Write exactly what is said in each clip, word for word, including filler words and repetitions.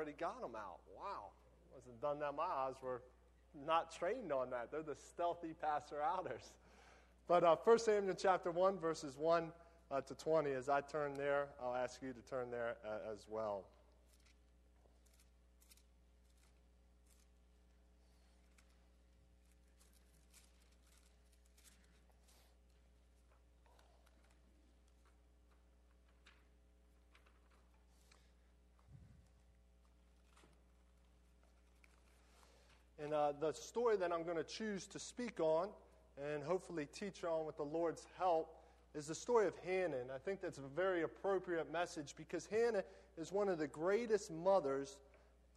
already got them out. Wow. Wasn't done that. My eyes were not trained on that. They're the stealthy passer-outers. But uh, First Samuel chapter one, verses one uh, to twenty. As I turn there, I'll ask you to turn there uh, as well. And uh, the story that I'm going to choose to speak on and hopefully teach on with the Lord's help is the story of Hannah. And I think that's a very appropriate message because Hannah is one of the greatest mothers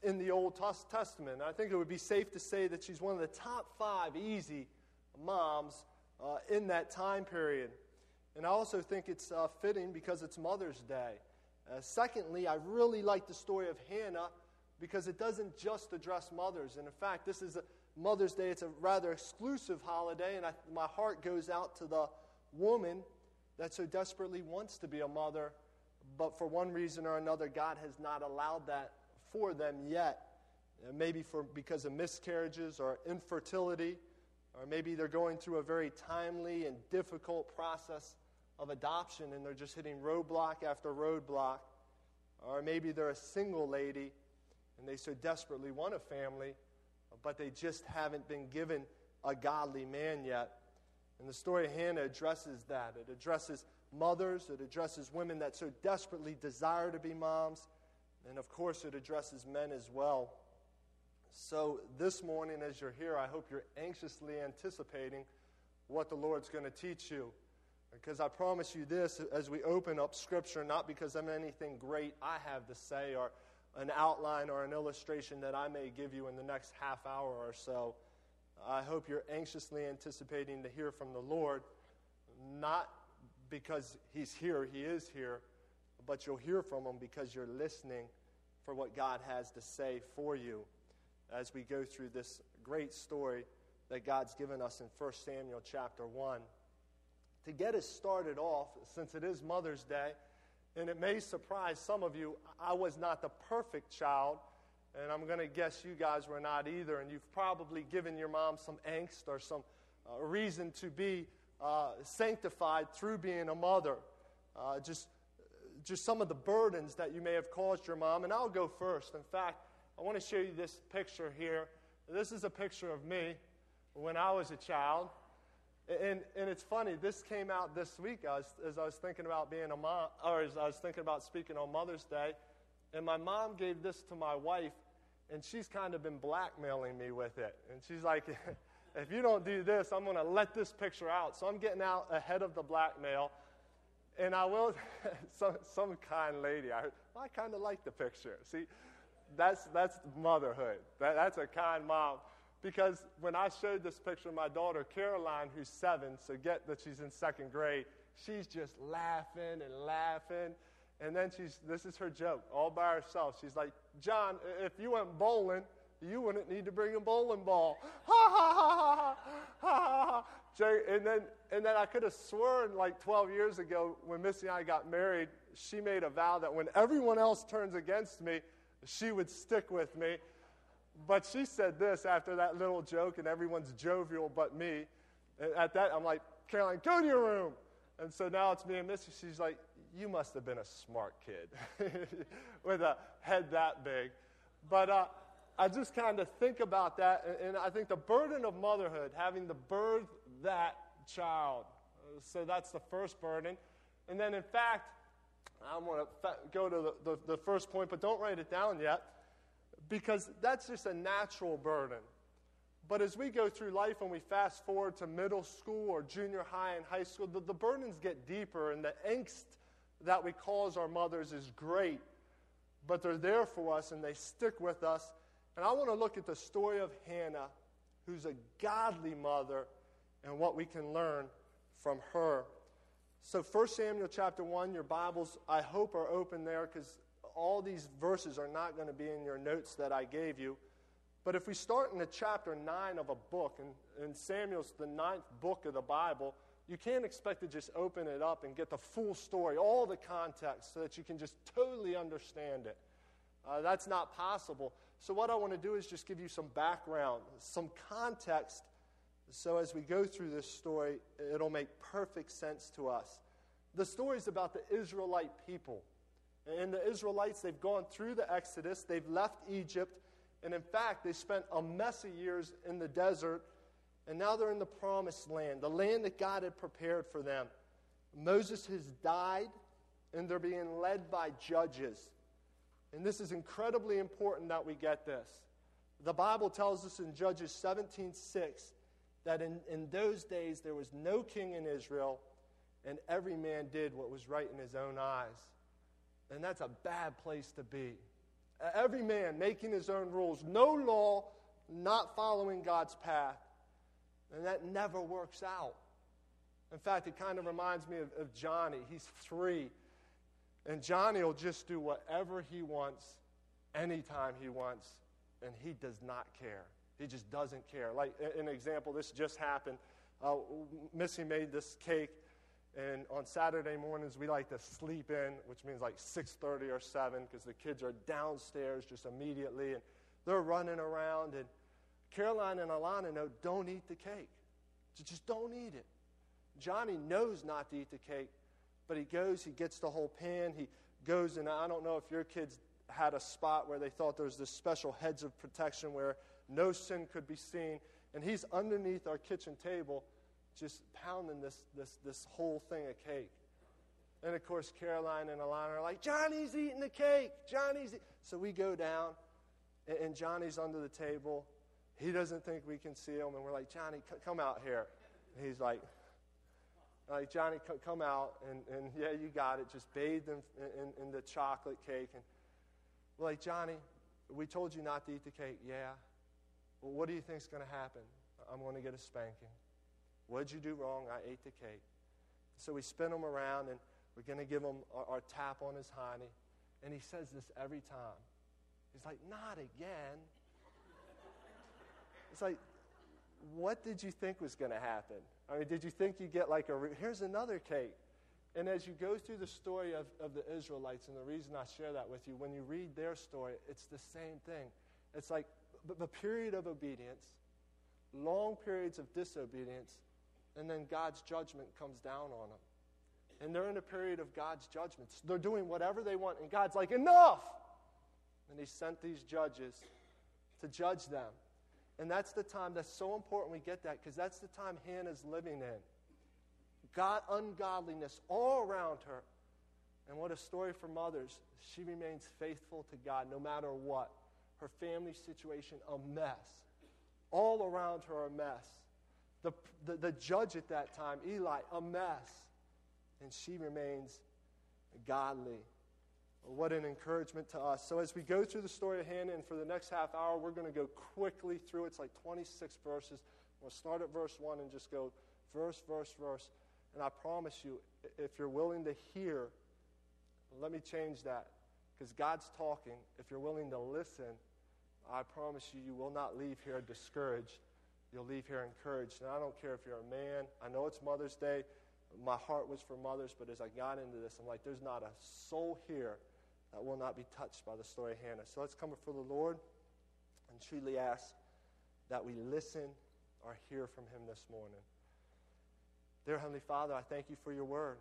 in the Old Testament. I think it would be safe to say that she's one of the top five easy moms uh, in that time period. And I also think it's uh, fitting because it's Mother's Day. Uh, secondly, I really like the story of Hannah because it doesn't just address mothers. And in fact, this is a Mother's Day. It's a rather exclusive holiday, and I, my heart goes out to the woman that so desperately wants to be a mother, but for one reason or another, God has not allowed that for them yet. And maybe for because of miscarriages or infertility, or maybe they're going through a very timely and difficult process of adoption, and they're just hitting roadblock after roadblock. Or maybe they're a single lady, and they so desperately want a family, but they just haven't been given a godly man yet. And the story of Hannah addresses that. It addresses mothers. It addresses women that so desperately desire to be moms. And, of course, it addresses men as well. So this morning as you're here, I hope you're anxiously anticipating what the Lord's going to teach you. Because I promise you this, as we open up Scripture, not because of anything great I have to say or an outline or an illustration that I may give you in the next half hour or so. I hope you're anxiously anticipating to hear from the Lord, not because He's here, He is here, but you'll hear from Him because you're listening for what God has to say for you as we go through this great story that God's given us in First Samuel chapter one. To get us started off, since it is Mother's Day, and it may surprise some of you, I was not the perfect child, and I'm going to guess you guys were not either, and you've probably given your mom some angst or some uh, reason to be uh, sanctified through being a mother. Uh, just, just some of the burdens that you may have caused your mom, and I'll go first. In fact, I want to show you this picture here. This is a picture of me when I was a child. And and it's funny, this came out this week as, as I was thinking about being a mom, or as I was thinking about speaking on Mother's Day, and my mom gave this to my wife, and she's kind of been blackmailing me with it. And she's like, if you don't do this, I'm going to let this picture out. So I'm getting out ahead of the blackmail, and I will, some, some kind lady, I heard, well, I kind of like the picture. See, that's, that's motherhood. That, that's a kind mom. Because when I showed this picture of my daughter, Caroline, who's seven, so get that she's in second grade, she's just laughing and laughing. And then she's, this is her joke, all by herself. She's like, John, if you went bowling, you wouldn't need to bring a bowling ball. Ha, ha, ha, ha, ha, ha. And then, and then I could have sworn like twelve years ago when Missy and I got married, she made a vow that when everyone else turns against me, she would stick with me. But she said this after that little joke, and everyone's jovial but me. And at that, I'm like, Caroline, go to your room. And so now it's me and Missy. She's like, you must have been a smart kid with a head that big. But uh, I just kind of think about that, and, and I think the burden of motherhood, having to birth that child. So that's the first burden. And then, in fact, I'm going to fa- go to the, the, the first point, but don't write it down yet. Because that's just a natural burden. But as we go through life and we fast forward to middle school or junior high and high school, the, the burdens get deeper and the angst that we cause our mothers is great. But they're there for us and they stick with us. And I want to look at the story of Hannah, who's a godly mother, and what we can learn from her. So First Samuel chapter one, your Bibles, I hope, are open there because all these verses are not going to be in your notes that I gave you. But if we start in the chapter nine of a book, and, and Samuel's the ninth book of the Bible, you can't expect to just open it up and get the full story, all the context, so that you can just totally understand it. Uh, that's not possible. So what I want to do is just give you some background, some context, so as we go through this story, it'll make perfect sense to us. The story's about the Israelite people. And the Israelites, they've gone through the Exodus, they've left Egypt, and in fact, they spent a mess of years in the desert, and now they're in the promised land, the land that God had prepared for them. Moses has died, and they're being led by judges. And this is incredibly important that we get this. The Bible tells us in Judges seventeen six that in, in those days there was no king in Israel, and every man did what was right in his own eyes. And that's a bad place to be. Every man making his own rules, no law, not following God's path. And that never works out. In fact, it kind of reminds me of, of Johnny. He's three. And Johnny will just do whatever he wants, anytime he wants, and he does not care. He just doesn't care. Like, an example, this just happened. Uh, Missy made this cake, and on Saturday mornings, we like to sleep in, which means like six thirty or seven, because the kids are downstairs just immediately, and they're running around, and Caroline and Alana know, don't eat the cake. Just don't eat it. Johnny knows not to eat the cake, but he goes, he gets the whole pan, he goes, and I don't know if your kids had a spot where they thought there was this special hedge of protection where no sin could be seen, and he's underneath our kitchen table just pounding this this this whole thing of cake. And, of course, Caroline and Alana are like, Johnny's eating the cake, Johnny's e-. So we go down, and, and Johnny's under the table. He doesn't think we can see him, and we're like, Johnny, c- come out here. And he's like... Like, Johnny, come out, and, and yeah, you got it. Just bathed in, in, in the chocolate cake. And we're like, Johnny, we told you not to eat the cake. Yeah. Well, what do you think's going to happen? I'm going to get a spanking. What'd you do wrong? I ate the cake. So we spin him around, and we're going to give him our, our tap on his hiney. And he says this every time. He's like, not again. It's like, what did you think was going to happen? I mean, did you think you get like a, re- here's another cake? And as you go through the story of, of the Israelites, and the reason I share that with you, when you read their story, it's the same thing. It's like the period of obedience, long periods of disobedience, and then God's judgment comes down on them. And they're in a period of God's judgments. They're doing whatever they want, and God's like, enough! And he sent these judges to judge them. And that's the time, that's so important we get that, because that's the time Hannah's living in. God, ungodliness all around her. And what a story for mothers. She remains faithful to God no matter what. Her family situation, a mess. All around her, a mess. The, the, the judge at that time, Eli, a mess. And she remains godly. What an encouragement to us. So as we go through the story of Hannah, and for the next half hour, we're going to go quickly through. It's like twenty-six verses. We'll start at verse one and just go verse, verse, verse. And I promise you, if you're willing to hear, let me change that, because God's talking. If you're willing to listen, I promise you, you will not leave here discouraged. You'll leave here encouraged. And I don't care if you're a man. I know it's Mother's Day. My heart was for mothers, but as I got into this, I'm like, there's not a soul here that will not be touched by the story of Hannah. So let's come before the Lord and truly ask that we listen or hear from him this morning. Dear Heavenly Father, I thank you for your word.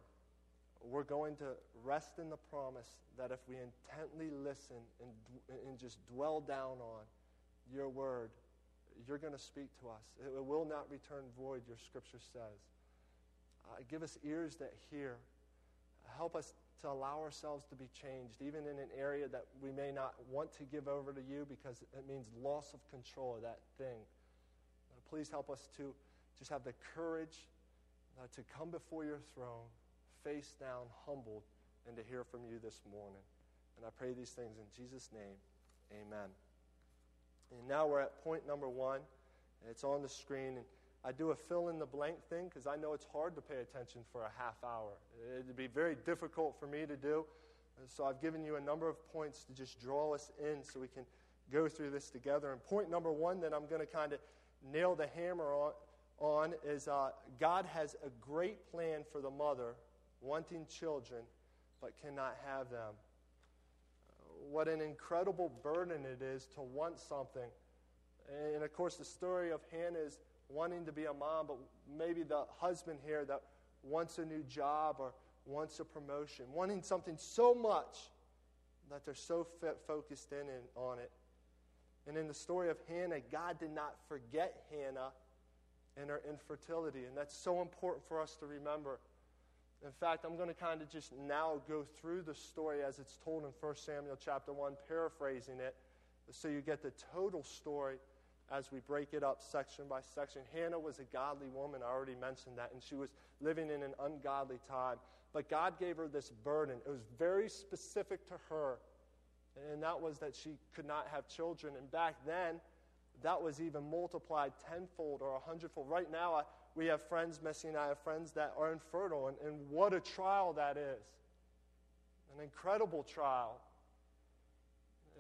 We're going to rest in the promise that if we intently listen and, and just dwell down on your word, you're going to speak to us. It, it will not return void, your scripture says. Uh, give us ears that hear. Help us to allow ourselves to be changed, even in an area that we may not want to give over to you, because it means loss of control of that thing. Uh, please help us to just have the courage uh, to come before your throne, face down, humbled, and to hear from you this morning. And I pray these things in Jesus' name, amen. And now we're at point number one. It's on the screen, and I do a fill-in-the-blank thing because I know it's hard to pay attention for a half hour. It would be very difficult for me to do. So I've given you a number of points to just draw us in so we can go through this together. And point number one that I'm going to kind of nail the hammer on, on is uh, God has a great plan for the mother wanting children but cannot have them. what an incredible burden it is to want something. And, of course, the story of Hannah is wanting to be a mom, but maybe the husband here that wants a new job or wants a promotion, wanting something so much that they're so fit, focused in and on it. And in the story of Hannah, God did not forget Hannah and her infertility, and that's so important for us to remember. In fact, I'm going to kind of just now go through the story as it's told in First Samuel chapter one, paraphrasing it, so you get the total story as we break it up section by section. Hannah was a godly woman. I already mentioned that. And she was living in an ungodly time. But God gave her this burden. It was very specific to her. And that was that she could not have children. And back then, that was even multiplied tenfold or a hundredfold. Right now, I, we have friends, Missy and I have friends that are infertile. And, and what a trial that is. An incredible trial.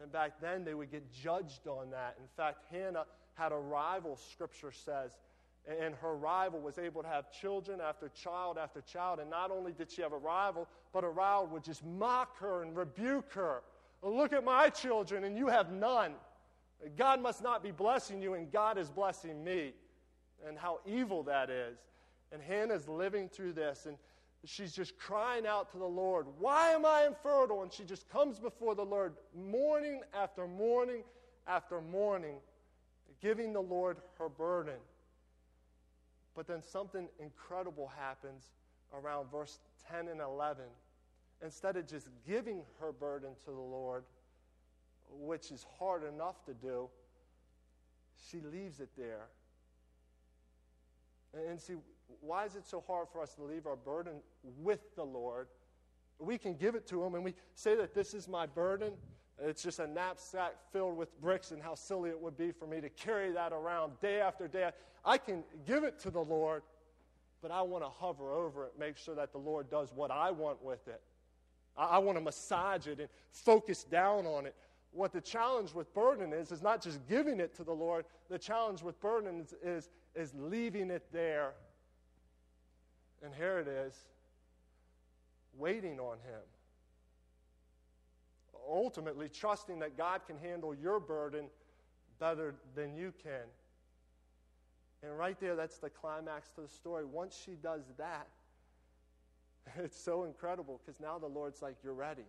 And back then, they would get judged on that. In fact, Hannah had a rival, Scripture says, and her rival was able to have children after child after child. And not only did she have a rival, but a rival would just mock her and rebuke her. Look at my children, and you have none. God must not be blessing you, and God is blessing me. And how evil that is. And Hannah's living through this, and she's just crying out to the Lord, why am I infertile? And she just comes before the Lord morning after morning after morning, giving the Lord her burden. But then something incredible happens around verse ten and eleven. Instead of just giving her burden to the Lord, which is hard enough to do, she leaves it there. And see, why is it so hard for us to leave our burden with the Lord? We can give it to Him, and we say that this is my burden. It's just a knapsack filled with bricks, and how silly it would be for me to carry that around day after day. I can give it to the Lord, but I want to hover over it, make sure that the Lord does what I want with it. I want to massage it and focus down on it. What the challenge with burden is, is not just giving it to the Lord. The challenge with burden is, is, is leaving it there. And here it is, waiting on Him. Ultimately, trusting that God can handle your burden better than you can. And right there, that's the climax to the story. Once she does that, it's so incredible, because now the Lord's like, you're ready.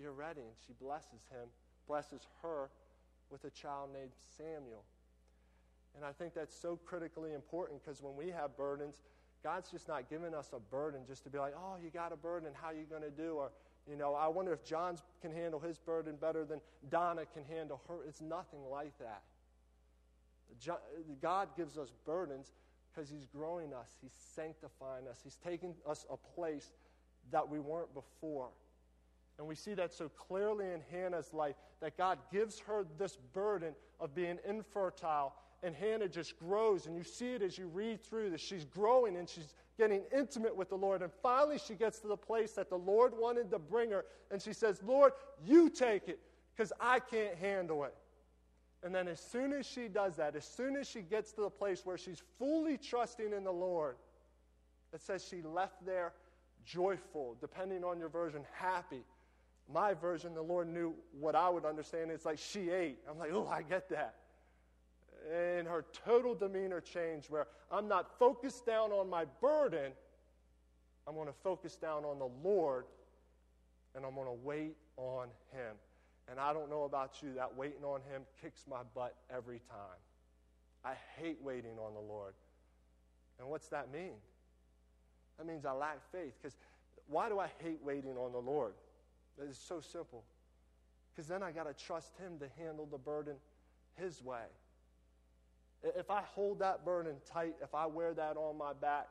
You're ready. And she blesses him, blesses her with a child named Samuel. And I think that's so critically important, because when we have burdens, God's just not giving us a burden just to be like, oh, you got a burden, how are you going to do? Or, you know, I wonder if John can handle his burden better than Donna can handle her. It's nothing like that. God gives us burdens because He's growing us. He's sanctifying us. He's taking us a place that we weren't before. And we see that so clearly in Hannah's life, that God gives her this burden of being infertile. And Hannah just grows, and you see it as you read through this. She's growing, and she's getting intimate with the Lord. And finally she gets to the place that the Lord wanted to bring her, and she says, Lord, you take it, because I can't handle it. And then as soon as she does that, as soon as she gets to the place where she's fully trusting in the Lord, it says she left there joyful, depending on your version, happy. My version, the Lord knew what I would understand. It's like she ate. I'm like, oh, I get that. And her total demeanor changed, where I'm not focused down on my burden. I'm going to focus down on the Lord, and I'm going to wait on Him. And I don't know about you, that waiting on Him kicks my butt every time. I hate waiting on the Lord. And what's that mean? That means I lack faith. Because why do I hate waiting on the Lord? It's so simple. Because then I got to trust Him to handle the burden His way. If I hold that burden tight, if I wear that on my back,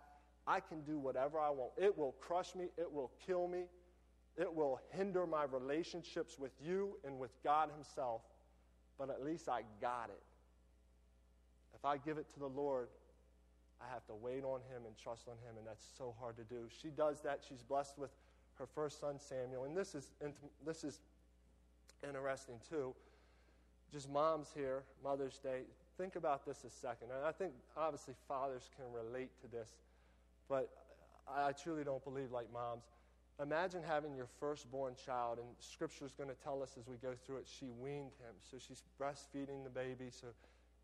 I can do whatever I want. It will crush me. It will kill me. It will hinder my relationships with you and with God Himself. But at least I got it. If I give it to the Lord, I have to wait on Him and trust on Him, and that's so hard to do. She does that. She's blessed with her first son, Samuel. And this is, this is interesting, too. Just moms here, Mother's Day. Think about this a second. And I think, obviously, fathers can relate to this, but I truly don't believe like moms. Imagine having your firstborn child, and Scripture's going to tell us as we go through it, she weaned him. So she's breastfeeding the baby. So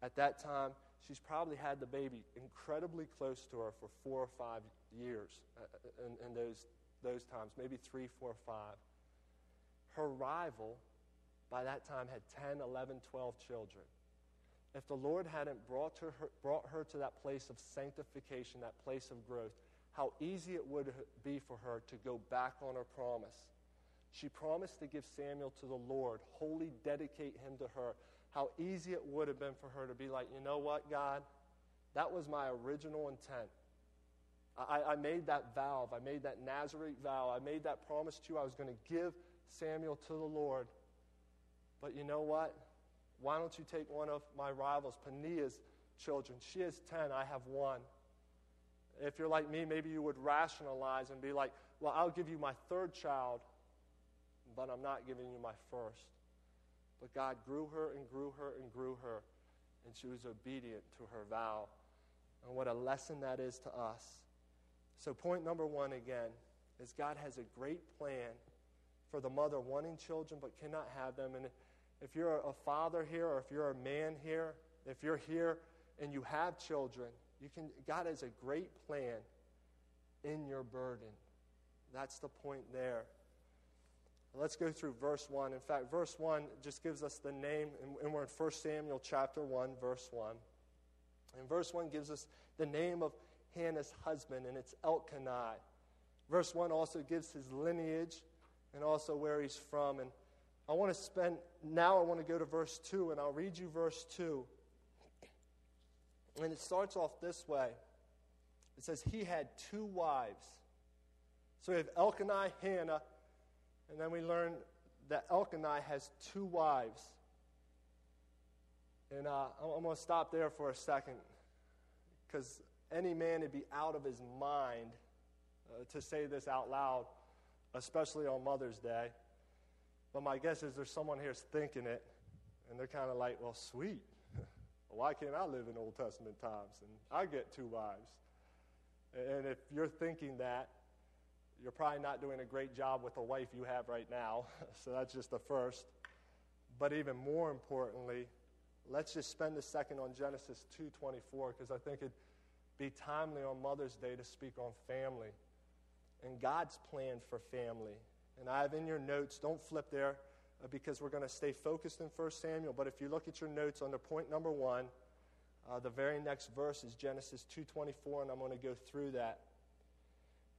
at that time, she's probably had the baby incredibly close to her for four or five years in, in those, those times, maybe three, four, five. Her rival, by that time, had ten, eleven, twelve children. If the Lord hadn't brought her, her, brought her to that place of sanctification, that place of growth, how easy it would be for her to go back on her promise. She promised to give Samuel to the Lord, wholly dedicate him to her. How easy it would have been for her to be like, you know what, God? That was my original intent. I, I made that vow. I made that Nazarite vow. I made that promise to you. I was going to give Samuel to the Lord. But you know what? Why don't you take one of my rivals, Peninnah's children? She has ten. I have one. If you're like me, maybe you would rationalize and be like, well, I'll give you my third child, but I'm not giving you my first. But God grew her and grew her and grew her, and she was obedient to her vow. And what a lesson that is to us. So point number one again is God has a great plan for the mother wanting children but cannot have them. And if you're a father here or if you're a man here, if you're here and you have children, You can, God has a great plan in your burden. That's the point there. Let's go through verse one. In fact, verse one just gives us the name, and we're in First Samuel chapter one, verse one. And verse one gives us the name of Hannah's husband, and it's Elkanah. Verse one also gives his lineage and also where he's from. And I want to spend, now I want to go to verse two, and I'll read you verse two. And it starts off this way. It says, he had two wives. So we have Elkanah, Hannah, and then we learn that Elkanah has two wives. And uh, I'm going to stop there for a second, because any man would be out of his mind uh, to say this out loud, especially on Mother's Day. But my guess is there's someone here thinking it, and they're kind of like, well, sweet. Why can't I live in Old Testament times? And I get two wives. And if you're thinking that, you're probably not doing a great job with the wife you have right now. So that's just the first. But even more importantly, let's just spend a second on Genesis two twenty-four, because I think it'd be timely on Mother's Day to speak on family and God's plan for family. And I have in your notes, don't flip there, because we're going to stay focused in First Samuel. But if you look at your notes under point number one, uh, the very next verse is Genesis two twenty-four, and I'm going to go through that.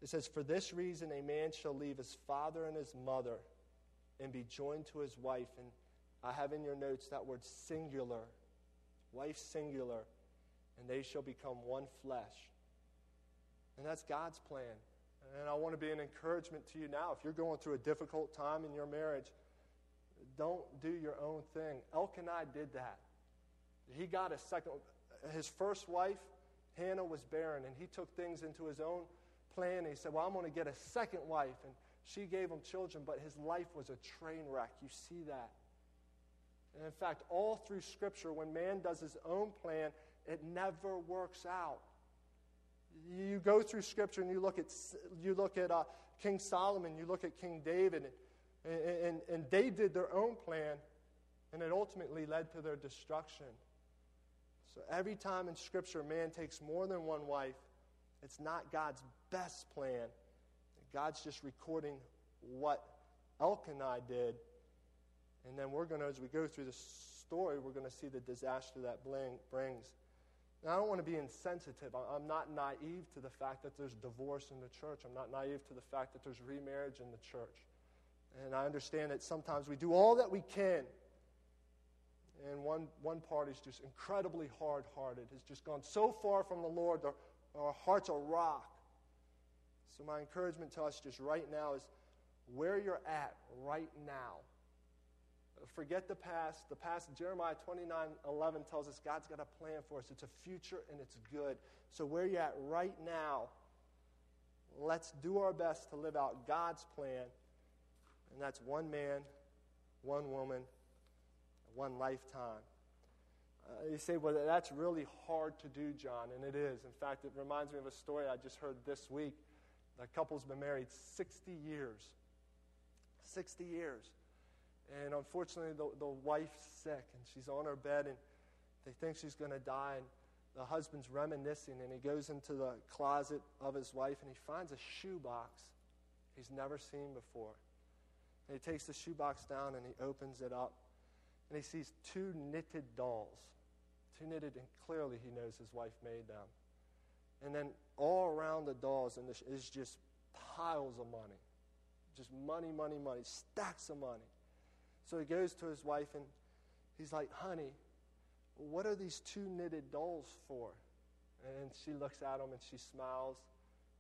It says, for this reason a man shall leave his father and his mother and be joined to his wife. And I have in your notes that word singular, wife singular, and they shall become one flesh. And that's God's plan. And I want to be an encouragement to you now. If you're going through a difficult time in your marriage, don't do your own thing. Elkanah did that. He got a second. His first wife, Hannah, was barren, and he took things into his own plan. And he said, well, I'm going to get a second wife. And she gave him children, but his life was a train wreck. You see that. And in fact, all through Scripture, when man does his own plan, it never works out. You go through Scripture and you look at, you look at uh, King Solomon, you look at King David, and And, and, and they did their own plan, and it ultimately led to their destruction. So every time in Scripture man takes more than one wife, it's not God's best plan. God's just recording what Elkanah did. And then we're going to, as we go through the story, we're going to see the disaster that bling, brings. Now, I don't want to be insensitive. I'm not naive to the fact that there's divorce in the church. I'm not naive to the fact that there's remarriage in the church. And I understand that sometimes we do all that we can, and one, one party is just incredibly hard-hearted, has just gone so far from the Lord, our, our hearts are rock. So my encouragement to us just right now is where you're at right now. Forget the past. The past, Jeremiah twenty-nine eleven tells us God's got a plan for us. It's a future and it's good. So where you're at right now, let's do our best to live out God's plan. And that's one man, one woman, one lifetime. Uh, you say, well, that's really hard to do, John. And it is. In fact, it reminds me of a story I just heard this week. That couple's been married sixty years. sixty years. And unfortunately, the, the wife's sick, and she's on her bed, and they think she's going to die, and the husband's reminiscing, and he goes into the closet of his wife, and he finds a shoebox he's never seen before. And he takes the shoebox down, and he opens it up, and he sees two knitted dolls. Two knitted, and clearly he knows his wife made them. And then all around the dolls and this is just piles of money. Just money, money, money, stacks of money. So he goes to his wife, and he's like, honey, what are these two knitted dolls for? And she looks at him, and she smiles,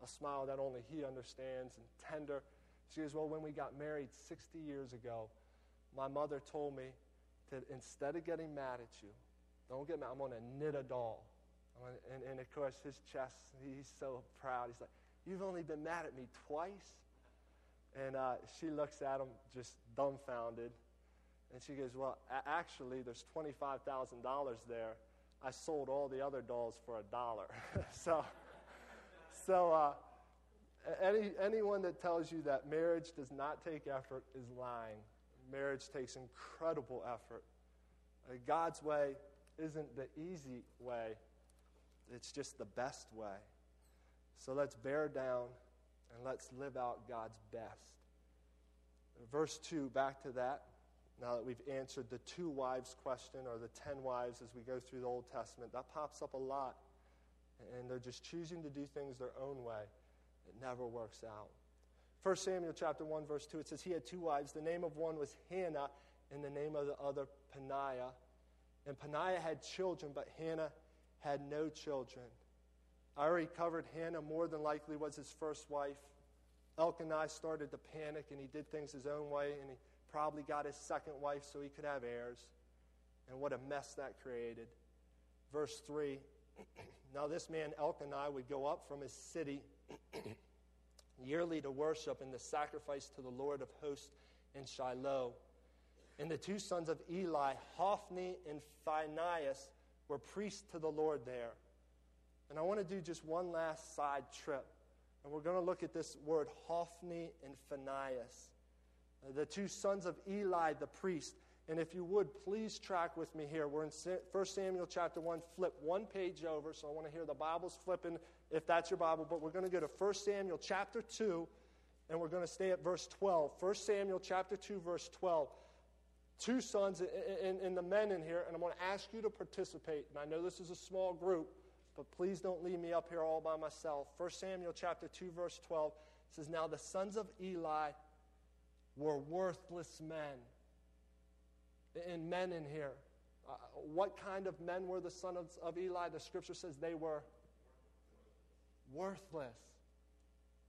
a smile that only he understands, and tender. She goes, well, when we got married sixty years ago, my mother told me that instead of getting mad at you, don't get mad, I'm going to knit a doll. And, and of course, his chest, he's so proud. He's like, you've only been mad at me twice? And uh, she looks at him just dumbfounded. And she goes, well, actually, there's twenty-five thousand dollars there. I sold all the other dolls for a dollar. so so uh, any anyone that tells you that marriage does not take effort is lying. Marriage takes incredible effort. Uh, God's way isn't the easy way. It's just the best way. So let's bear down and let's live out God's best. Verse two, back to that. Now that we've answered the two wives question or the ten wives as we go through the Old Testament, that pops up a lot. And they're just choosing to do things their own way. It never works out. First Samuel chapter one, verse two, it says, he had two wives. The name of one was Hannah and the name of the other Peninnah. And Peninnah had children, but Hannah had no children. I already covered Hannah, more than likely was his first wife. Elkanah started to panic, and he did things his own way, and he probably got his second wife so he could have heirs. And what a mess that created. Verse three, now this man Elkanah would go up from his city yearly to worship and to sacrifice to the Lord of hosts in Shiloh. And the two sons of Eli, Hophni and Phinehas, were priests to the Lord there. And I want to do just one last side trip. And we're going to look at this word, Hophni and Phinehas, the two sons of Eli, the priest. And if you would, please track with me here. We're in First Samuel chapter one. Flip one page over. So I want to hear the Bible's flipping, if that's your Bible. But we're going to go to First Samuel chapter two, and we're going to stay at verse twelve. First Samuel chapter two, verse twelve. Two sons and the men in here, and I'm going to ask you to participate. And I know this is a small group, but please don't leave me up here all by myself. First Samuel chapter two, verse twelve says, now the sons of Eli were worthless men. And men in here, uh, what kind of men were the sons of Eli? The scripture says they were worthless.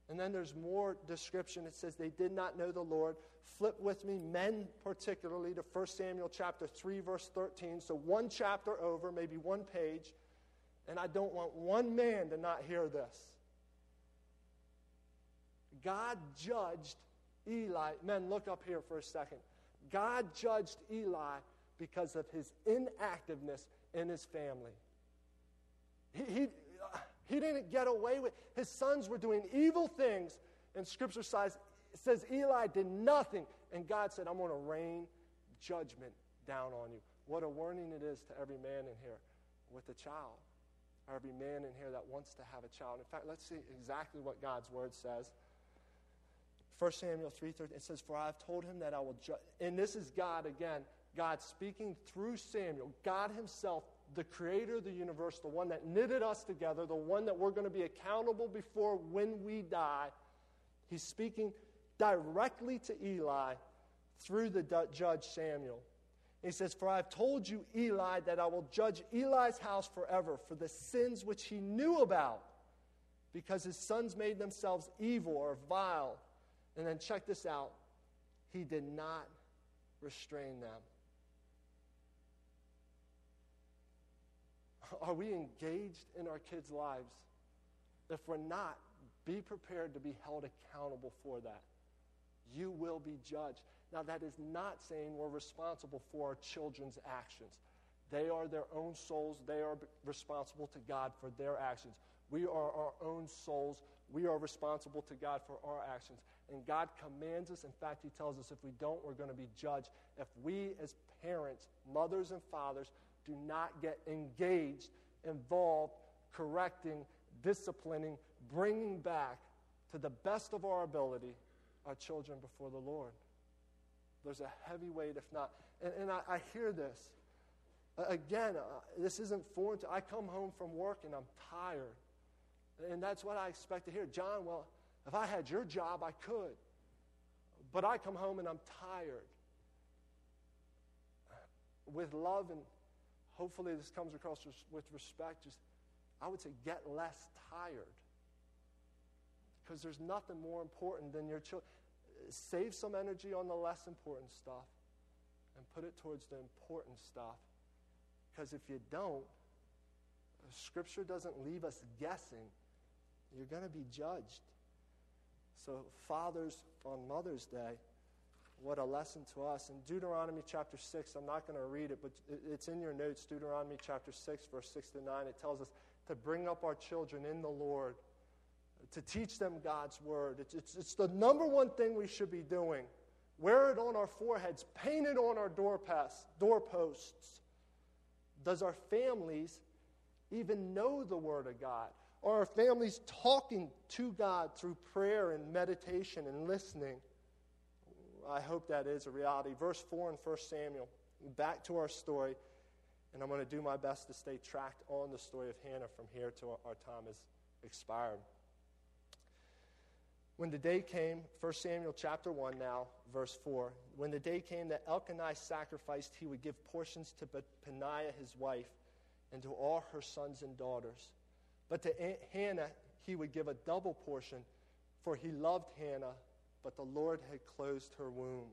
And then there's more description. It says they did not know the Lord. Flip with me, men particularly, to First Samuel chapter three, verse thirteen. So one chapter over, maybe one page. And I don't want one man to not hear this. God judged Eli. Men, look up here for a second. God judged Eli because of his inactiveness in his family. He... he He didn't get away with it. His sons were doing evil things. And Scripture says Eli did nothing. And God said, I'm going to rain judgment down on you. What a warning it is to every man in here with a child. Every man in here that wants to have a child. In fact, let's see exactly what God's Word says. First Samuel three thirteen, it says, for I have told him that I will judge. And this is God again. God speaking through Samuel. God himself, the creator of the universe, the one that knitted us together, the one that we're going to be accountable before when we die. He's speaking directly to Eli through the judge Samuel. He says, for I have told you, Eli, that I will judge Eli's house forever for the sins which he knew about, because his sons made themselves evil or vile. And then check this out. He did not restrain them. Are we engaged in our kids' lives? If we're not, be prepared to be held accountable for that. You will be judged. Now, that is not saying we're responsible for our children's actions. They are their own souls. They are responsible to God for their actions. We are our own souls. We are responsible to God for our actions. And God commands us. In fact, he tells us if we don't, we're going to be judged. If we as parents, mothers and fathers, do not get engaged, involved, correcting, disciplining, bringing back to the best of our ability our children before the Lord. There's a heavy weight, if not. And, and I, I hear this. Again, uh, this isn't foreign to, I come home from work and I'm tired. And that's what I expect to hear. John, well, if I had your job, I could. But I come home and I'm tired. With love, and hopefully this comes across with respect, just, I would say get less tired. Because there's nothing more important than your children. Save some energy on the less important stuff and put it towards the important stuff. Because if you don't, Scripture doesn't leave us guessing. You're going to be judged. So fathers, on Mother's Day, what a lesson to us. In Deuteronomy chapter six, I'm not going to read it, but it's in your notes, Deuteronomy chapter six, verse six to nine. It tells us to bring up our children in the Lord, to teach them God's word. It's, it's, it's the number one thing we should be doing. Wear it on our foreheads. Paint it on our doorposts. doorposts. Does our families even know the Word of God? Are our families talking to God through prayer and meditation and listening? I hope that is a reality. Verse four in First Samuel. Back to our story. And I'm going to do my best to stay tracked on the story of Hannah from here till our time has expired. When the day came, First Samuel chapter one now, verse four. When the day came that Elkanah sacrificed, he would give portions to Peninnah his wife and to all her sons and daughters. But to Aunt Hannah he would give a double portion, for he loved Hannah, but the Lord had closed her womb.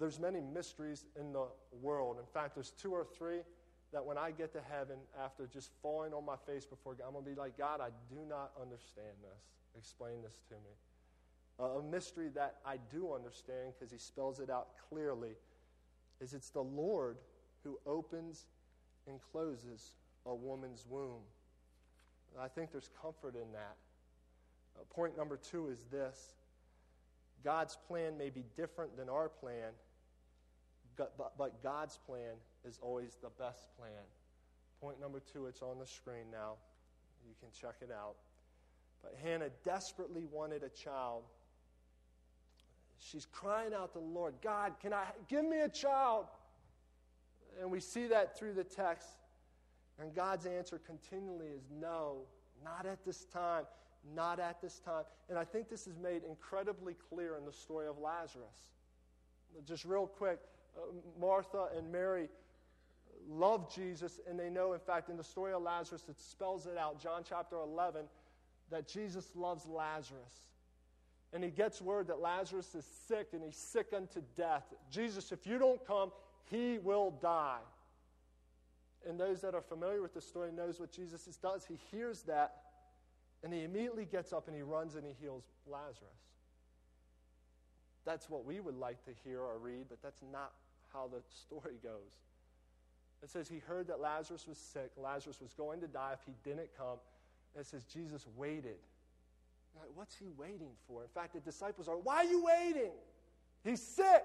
There's many mysteries in the world. In fact, there's two or three that when I get to heaven, after just falling on my face before God, I'm going to be like, God, I do not understand this. Explain this to me. Uh, a mystery that I do understand, because he spells it out clearly, is it's the Lord who opens and closes a woman's womb. And I think there's comfort in that. Uh, point number two is this. God's plan may be different than our plan, but, but, but God's plan is always the best plan. Point number two, it's on the screen now. You can check it out. But Hannah desperately wanted a child. She's crying out to the Lord, God, can I give me a child? And we see that through the text. And God's answer continually is no, not at this time, not at this time. And I think this is made incredibly clear in the story of Lazarus. Just real quick, Martha and Mary love Jesus, and they know, in fact, in the story of Lazarus, it spells it out, John chapter eleven, that Jesus loves Lazarus. And he gets word that Lazarus is sick, and he's sick unto death. Jesus, if you don't come, he will die. And those that are familiar with the story knows what Jesus does. He hears that, and he immediately gets up, and he runs, and he heals Lazarus. That's what we would like to hear or read, but that's not how the story goes. It says he heard that Lazarus was sick. Lazarus was going to die if he didn't come. And it says Jesus waited. Like, what's he waiting for? In fact, the disciples are, why are you waiting? He's sick.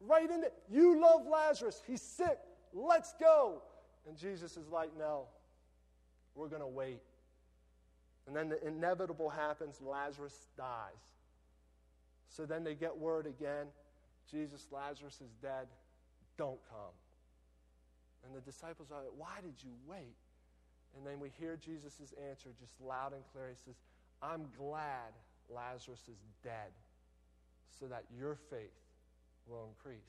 Right in it. You love Lazarus. He's sick. Let's go. And Jesus is like, no, we're going to wait. And then the inevitable happens. Lazarus dies. So then they get word again. Jesus, Lazarus is dead. Don't come. And the disciples are like, why did you wait? And then we hear Jesus' answer just loud and clear. He says, I'm glad Lazarus is dead so that your faith will increase.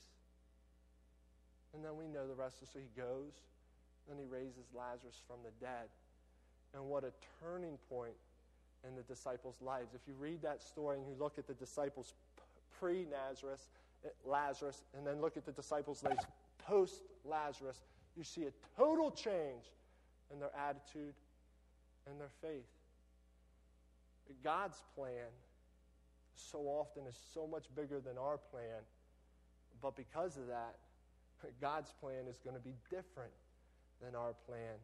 And then we know the rest of it. So he goes, then he raises Lazarus from the dead. And what a turning point in the disciples' lives. If you read that story and you look at the disciples pre-Nazareth, Lazarus, and then look at the disciples' lives post-Lazarus, you see a total change in their attitude and their faith. God's plan so often is so much bigger than our plan, but because of that, God's plan is going to be different than our plan.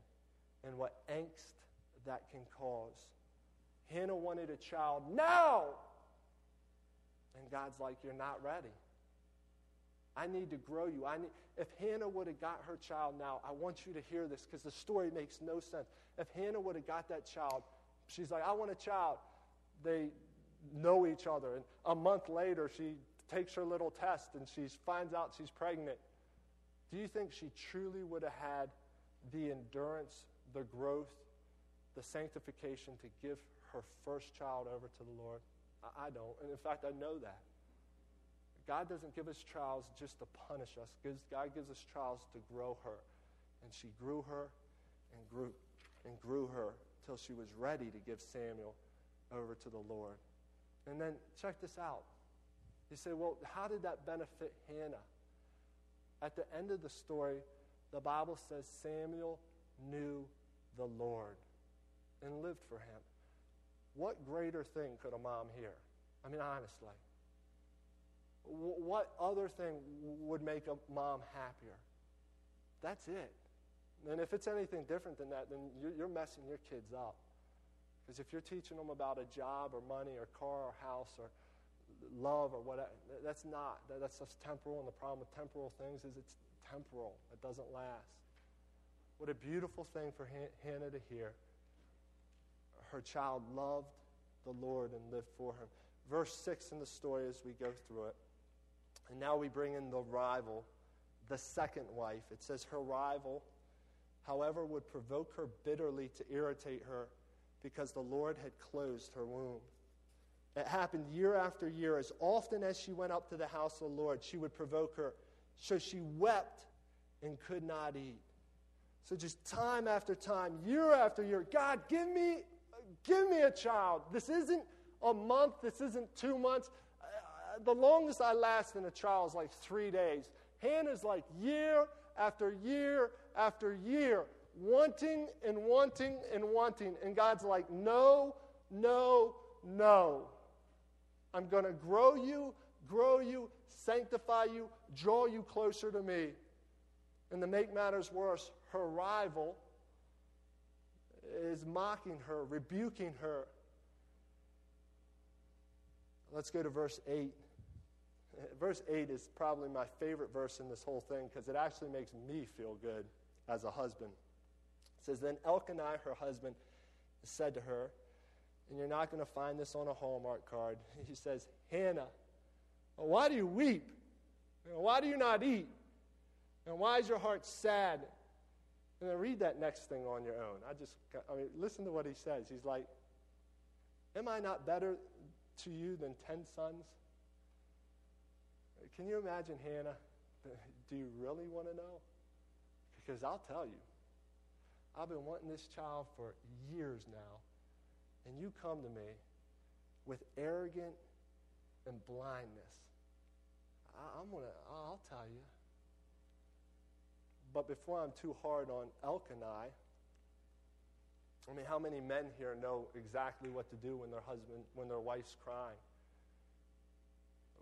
And what angst that can cause. Hannah wanted a child now. And God's like, you're not ready. I need to grow you. I need. If Hannah would have got her child now, I want you to hear this because the story makes no sense. If Hannah would have got that child, she's like, I want a child. They know each other. And a month later, she takes her little test and she finds out she's pregnant. Do you think she truly would have had the endurance, the growth, the sanctification to give her first child over to the Lord? I don't. And in fact, I know that. God doesn't give us trials just to punish us. God gives us trials to grow her. And she grew her and grew and grew her till she was ready to give Samuel over to the Lord. And then check this out. You say, well, how did that benefit Hannah? At the end of the story, the Bible says Samuel knew the Lord and lived for him. What greater thing could a mom hear? I mean, honestly. What other thing would make a mom happier? That's it. And if it's anything different than that, then you're messing your kids up. Because if you're teaching them about a job or money or car or house or love or whatever, that's not. That's just temporal, and the problem with temporal things is it's temporal. It doesn't last. What a beautiful thing for Hannah to hear. Her child loved the Lord and lived for him. Verse six in the story as we go through it. And now we bring in the rival, the second wife. It says her rival, however, would provoke her bitterly to irritate her because the Lord had closed her womb. It happened year after year. As often as she went up to the house of the Lord, she would provoke her. So she wept and could not eat. So just time after time, year after year, God, give me, give me a child. This isn't a month. This isn't two months. Uh, the longest I last in a child is like three days. Hannah's like year after year after year, wanting and wanting and wanting. And God's like, no, no, no. I'm going to grow you, grow you, sanctify you, draw you closer to me. And to make matters worse, her rival is mocking her, rebuking her. Let's go to verse eight. Verse eight is probably my favorite verse in this whole thing because it actually makes me feel good as a husband. It says, then Elkanah, her husband, said to her, and you're not going to find this on a Hallmark card. He says, Hannah, why do you weep? Why do you not eat? And why is your heart sad? And then read that next thing on your own. I just, I mean, listen to what he says. He's like, am I not better to you than ten sons? Can you imagine, Hannah? Do you really want to know? Because I'll tell you, I've been wanting this child for years now, and you come to me with arrogance and blindness. I, I'm gonna, I'll tell you. But before I'm too hard on Elkanah, I mean, how many men here know exactly what to do when their husband, when their wife's crying?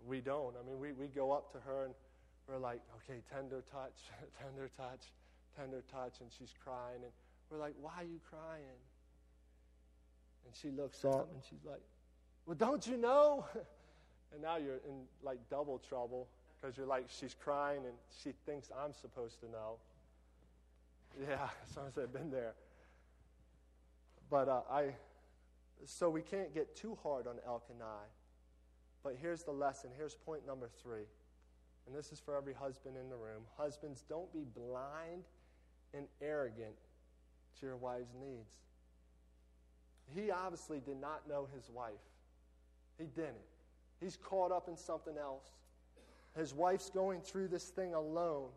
We don't. I mean, we, we go up to her and we're like, okay, tender touch, tender touch, tender touch, and she's crying. And we're like, why are you crying? And she looks up and she's like, well, don't you know? And now you're in like double trouble. Because you're like, she's crying and she thinks I'm supposed to know. Yeah, sometimes I've been there. But uh, I, so we can't get too hard on Elkanah. But here's the lesson. Here's point number three. And this is for every husband in the room. Husbands, don't be blind and arrogant to your wife's needs. He obviously did not know his wife. He didn't. He's caught up in something else. His wife's going through this thing alone,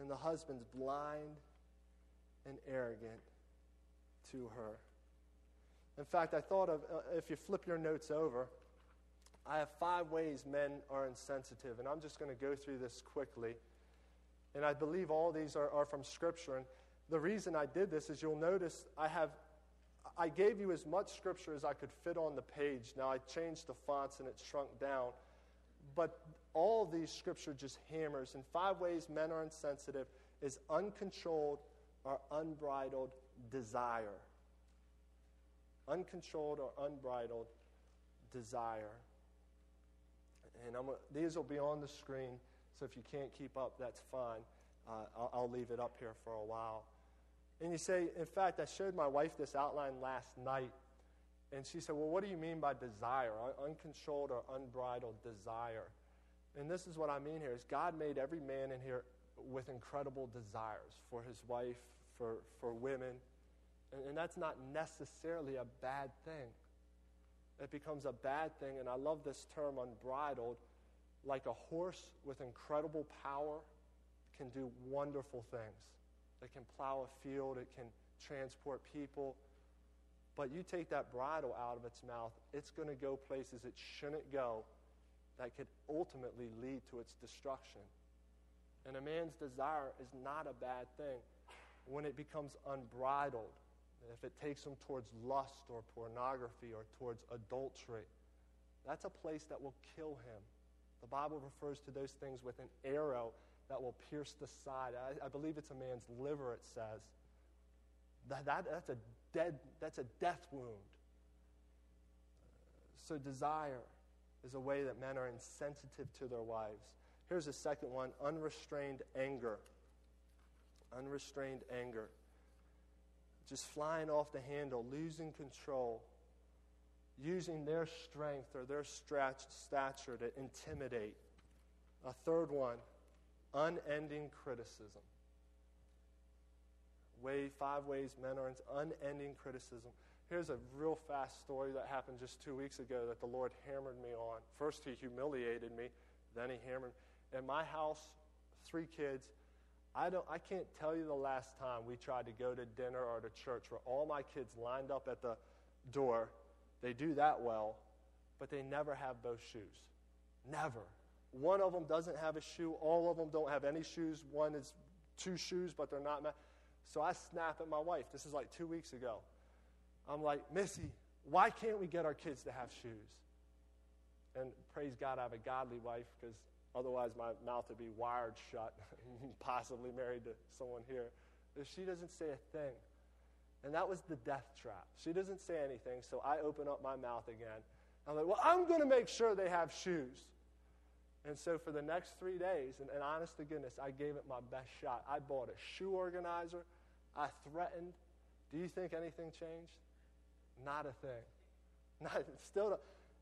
and the husband's blind and arrogant to her. In fact, I thought of, uh, if you flip your notes over, I have five ways men are insensitive, and I'm just going to go through this quickly. And I believe all these are, are from Scripture, and the reason I did this is you'll notice I have I gave you as much Scripture as I could fit on the page. Now, I changed the fonts, and it shrunk down. But all these Scripture just hammers. In five ways men are insensitive is uncontrolled or unbridled desire. uncontrolled or unbridled desire. And I'm a, these will be on the screen, so if you can't keep up, that's fine. Uh, I'll, I'll leave it up here for a while. And you say, in fact, I showed my wife this outline last night, and she said, well, what do you mean by desire, Un- uncontrolled or unbridled desire? And this is what I mean here, is God made every man in here with incredible desires for his wife, for, for women, and, and that's not necessarily a bad thing. It becomes a bad thing, and I love this term, unbridled, like a horse with incredible power can do wonderful things. It can plow a field, it can transport people, but you take that bridle out of its mouth, it's going to go places it shouldn't go that could ultimately lead to its destruction. And a man's desire is not a bad thing when it becomes unbridled, if it takes them towards lust or pornography or towards adultery. That's a place that will kill him. The Bible refers to those things with an arrow that will pierce the side. I, I believe it's a man's liver, it says. That, that, that's a dead, that's a death wound. So desire is a way that men are insensitive to their wives. Here's the second one, unrestrained anger. Unrestrained anger. Just flying off the handle, losing control, using their strength or their stretched stature to intimidate. A third one, unending criticism. Way, five ways men are in unending criticism. Here's a real fast story that happened just two weeks ago that the Lord hammered me on. First, he humiliated me, then he hammered me. In my house, three kids, I don't. I can't tell you the last time we tried to go to dinner or to church where all my kids lined up at the door. They do that well, but they never have both shoes. Never. One of them doesn't have a shoe. All of them don't have any shoes. One is two shoes, but they're not. Ma- so I snap at my wife. This is like two weeks ago. I'm like, Missy, why can't we get our kids to have shoes? And praise God I have a godly wife, because otherwise, my mouth would be wired shut, possibly married to someone here. She doesn't say a thing. And that was the death trap. She doesn't say anything, so I open up my mouth again. I'm like, well, I'm going to make sure they have shoes. And so for the next three days, and, and honest to goodness, I gave it my best shot. I bought a shoe organizer. I threatened. Do you think anything changed? Not a thing. Not, still don't.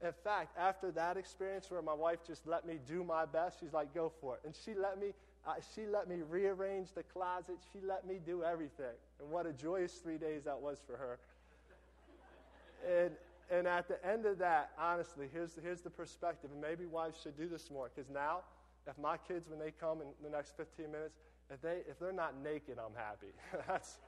In fact, after that experience where my wife just let me do my best, she's like, go for it. And she let me uh, she let me rearrange the closet. She let me do everything. And what a joyous three days that was for her. and and at the end of that, honestly, here's, here's the perspective. And maybe wives should do this more. Because now, if my kids, when they come in the next fifteen minutes, if, they, if they're not naked, I'm happy. That's,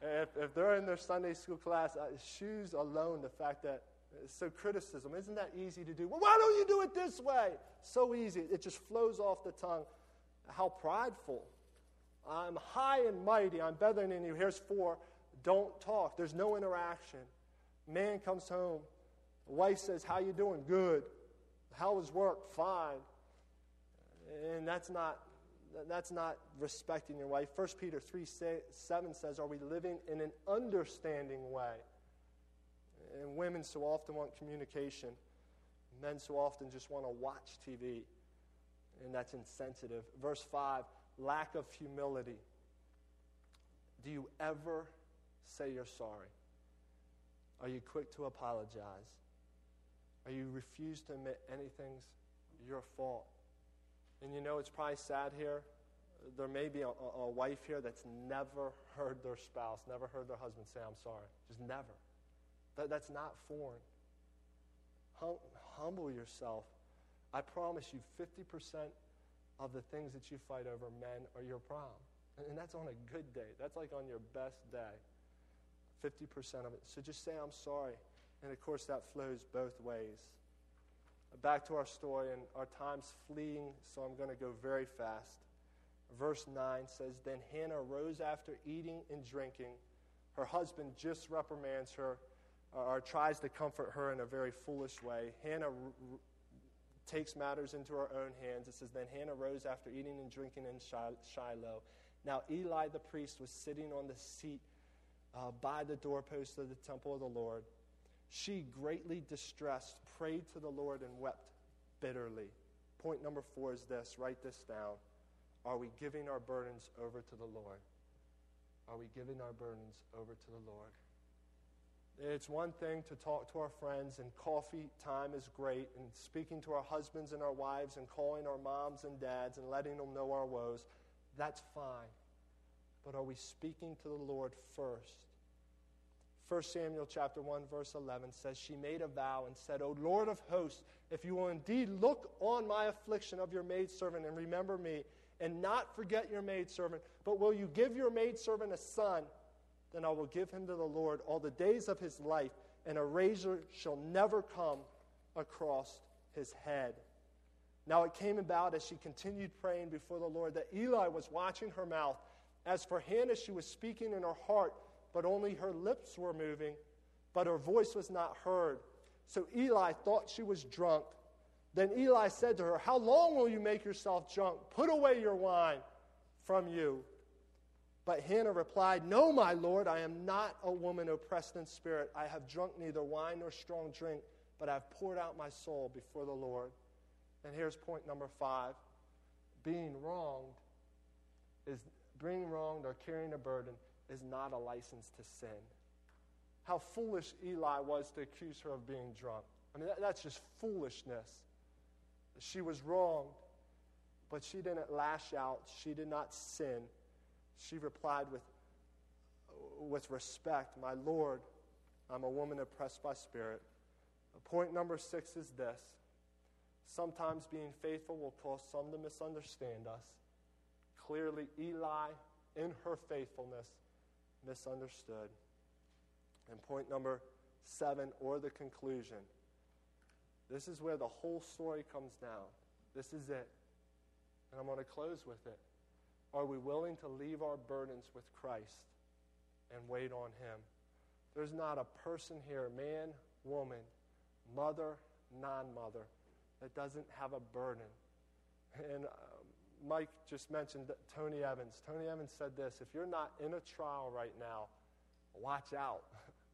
if, if they're in their Sunday school class, uh, shoes alone, the fact that, so criticism, isn't that easy to do? Well, why don't you do it this way? So easy. It just flows off the tongue. How prideful. I'm high and mighty. I'm better than you. Here's four. Don't talk. There's no interaction. Man comes home. Wife says, how you doing? Good. How was work? Fine. And that's not that's not respecting your wife. First Peter three seven says, are we living in an understanding way? And women so often want communication. Men so often just want to watch T V. And that's insensitive. Verse five, lack of humility. Do you ever say you're sorry? Are you quick to apologize? Are you refuse to admit anything's your fault? And you know, it's probably sad here. There may be a, a wife here that's never heard their spouse, never heard their husband say, I'm sorry. Just never. That's not foreign. Hum- humble yourself. I promise you fifty percent of the things that you fight over, men, are your problem. And that's on a good day. That's like on your best day. fifty percent of it. So just say, I'm sorry. And, of course, that flows both ways. Back to our story, and our time's fleeing, so I'm going to go very fast. Verse nine says, then Hannah rose after eating and drinking. Her husband just reprimands her, or tries to comfort her in a very foolish way. Hannah r- r- takes matters into her own hands. It says, then Hannah rose after eating and drinking in Shiloh. Now Eli the priest was sitting on the seat uh, by the doorpost of the temple of the Lord. She, greatly distressed, prayed to the Lord and wept bitterly. Point number four is this. Write this down. Are we giving our burdens over to the Lord? Are we giving our burdens over to the Lord? It's one thing to talk to our friends, and coffee time is great, and speaking to our husbands and our wives and calling our moms and dads and letting them know our woes. That's fine. But are we speaking to the Lord first? First Samuel chapter one, verse eleven says, she made a vow and said, O Lord of hosts, if you will indeed look on my affliction of your maidservant and remember me, and not forget your maidservant, but will you give your maidservant a son, then I will give him to the Lord all the days of his life, and a razor shall never come across his head. Now it came about as she continued praying before the Lord that Eli was watching her mouth. As for Hannah, she was speaking in her heart, but only her lips were moving, but her voice was not heard. So Eli thought she was drunk. Then Eli said to her, how long will you make yourself drunk? Put away your wine from you. But Hannah replied, no, my Lord, I am not a woman oppressed in spirit. I have drunk neither wine nor strong drink, but I have poured out my soul before the Lord. And here's point number five. Being wronged, is being wronged or carrying a burden is not a license to sin. How foolish Eli was to accuse her of being drunk. I mean, that, that's just foolishness. She was wronged, but she didn't lash out. She did not sin. She replied with, with respect, my Lord, I'm a woman oppressed by spirit. Point number six is this. Sometimes being faithful will cause some to misunderstand us. Clearly, Eli, in her faithfulness, misunderstood. And point number seven, or the conclusion. This is where the whole story comes down. This is it. And I'm going to close with it. Are we willing to leave our burdens with Christ and wait on Him? There's not a person here, man, woman, mother, non-mother, that doesn't have a burden. And uh, Mike just mentioned Tony Evans. Tony Evans said this, if you're not in a trial right now, watch out,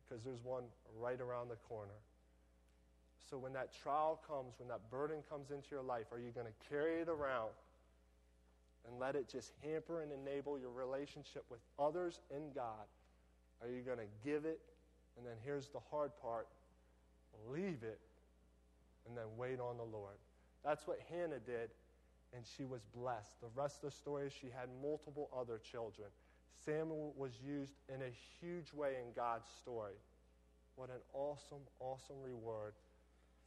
because there's one right around the corner. So when that trial comes, when that burden comes into your life, are you going to carry it around and let it just hamper and enable your relationship with others and God? Are you going to give it? And then here's the hard part. Leave it and then wait on the Lord. That's what Hannah did, and she was blessed. The rest of the story, she had multiple other children. Samuel was used in a huge way in God's story. What an awesome, awesome reward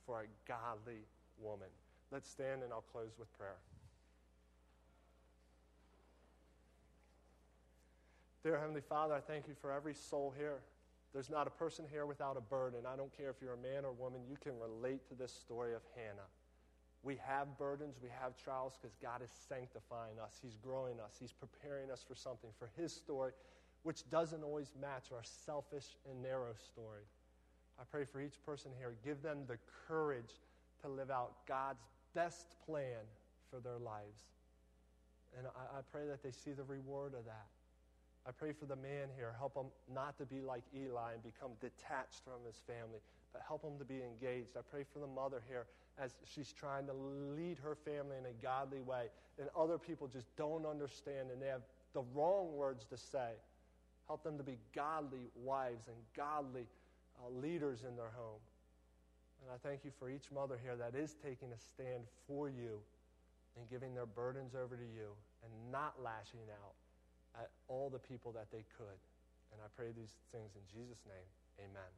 for a godly woman. Let's stand, and I'll close with prayer. Dear Heavenly Father, I thank you for every soul here. There's not a person here without a burden. I don't care if you're a man or woman, you can relate to this story of Hannah. We have burdens, we have trials, because God is sanctifying us. He's growing us. He's preparing us for something, for His story, which doesn't always match our selfish and narrow story. I pray for each person here. Give them the courage to live out God's best plan for their lives. And I, I pray that they see the reward of that. I pray for the man here. Help him not to be like Eli and become detached from his family, but help him to be engaged. I pray for the mother here as she's trying to lead her family in a godly way, and other people just don't understand, and they have the wrong words to say. Help them to be godly wives and godly uh, leaders in their home. And I thank you for each mother here that is taking a stand for you and giving their burdens over to you and not lashing out at all the people that they could. And I pray these things in Jesus' name. Amen.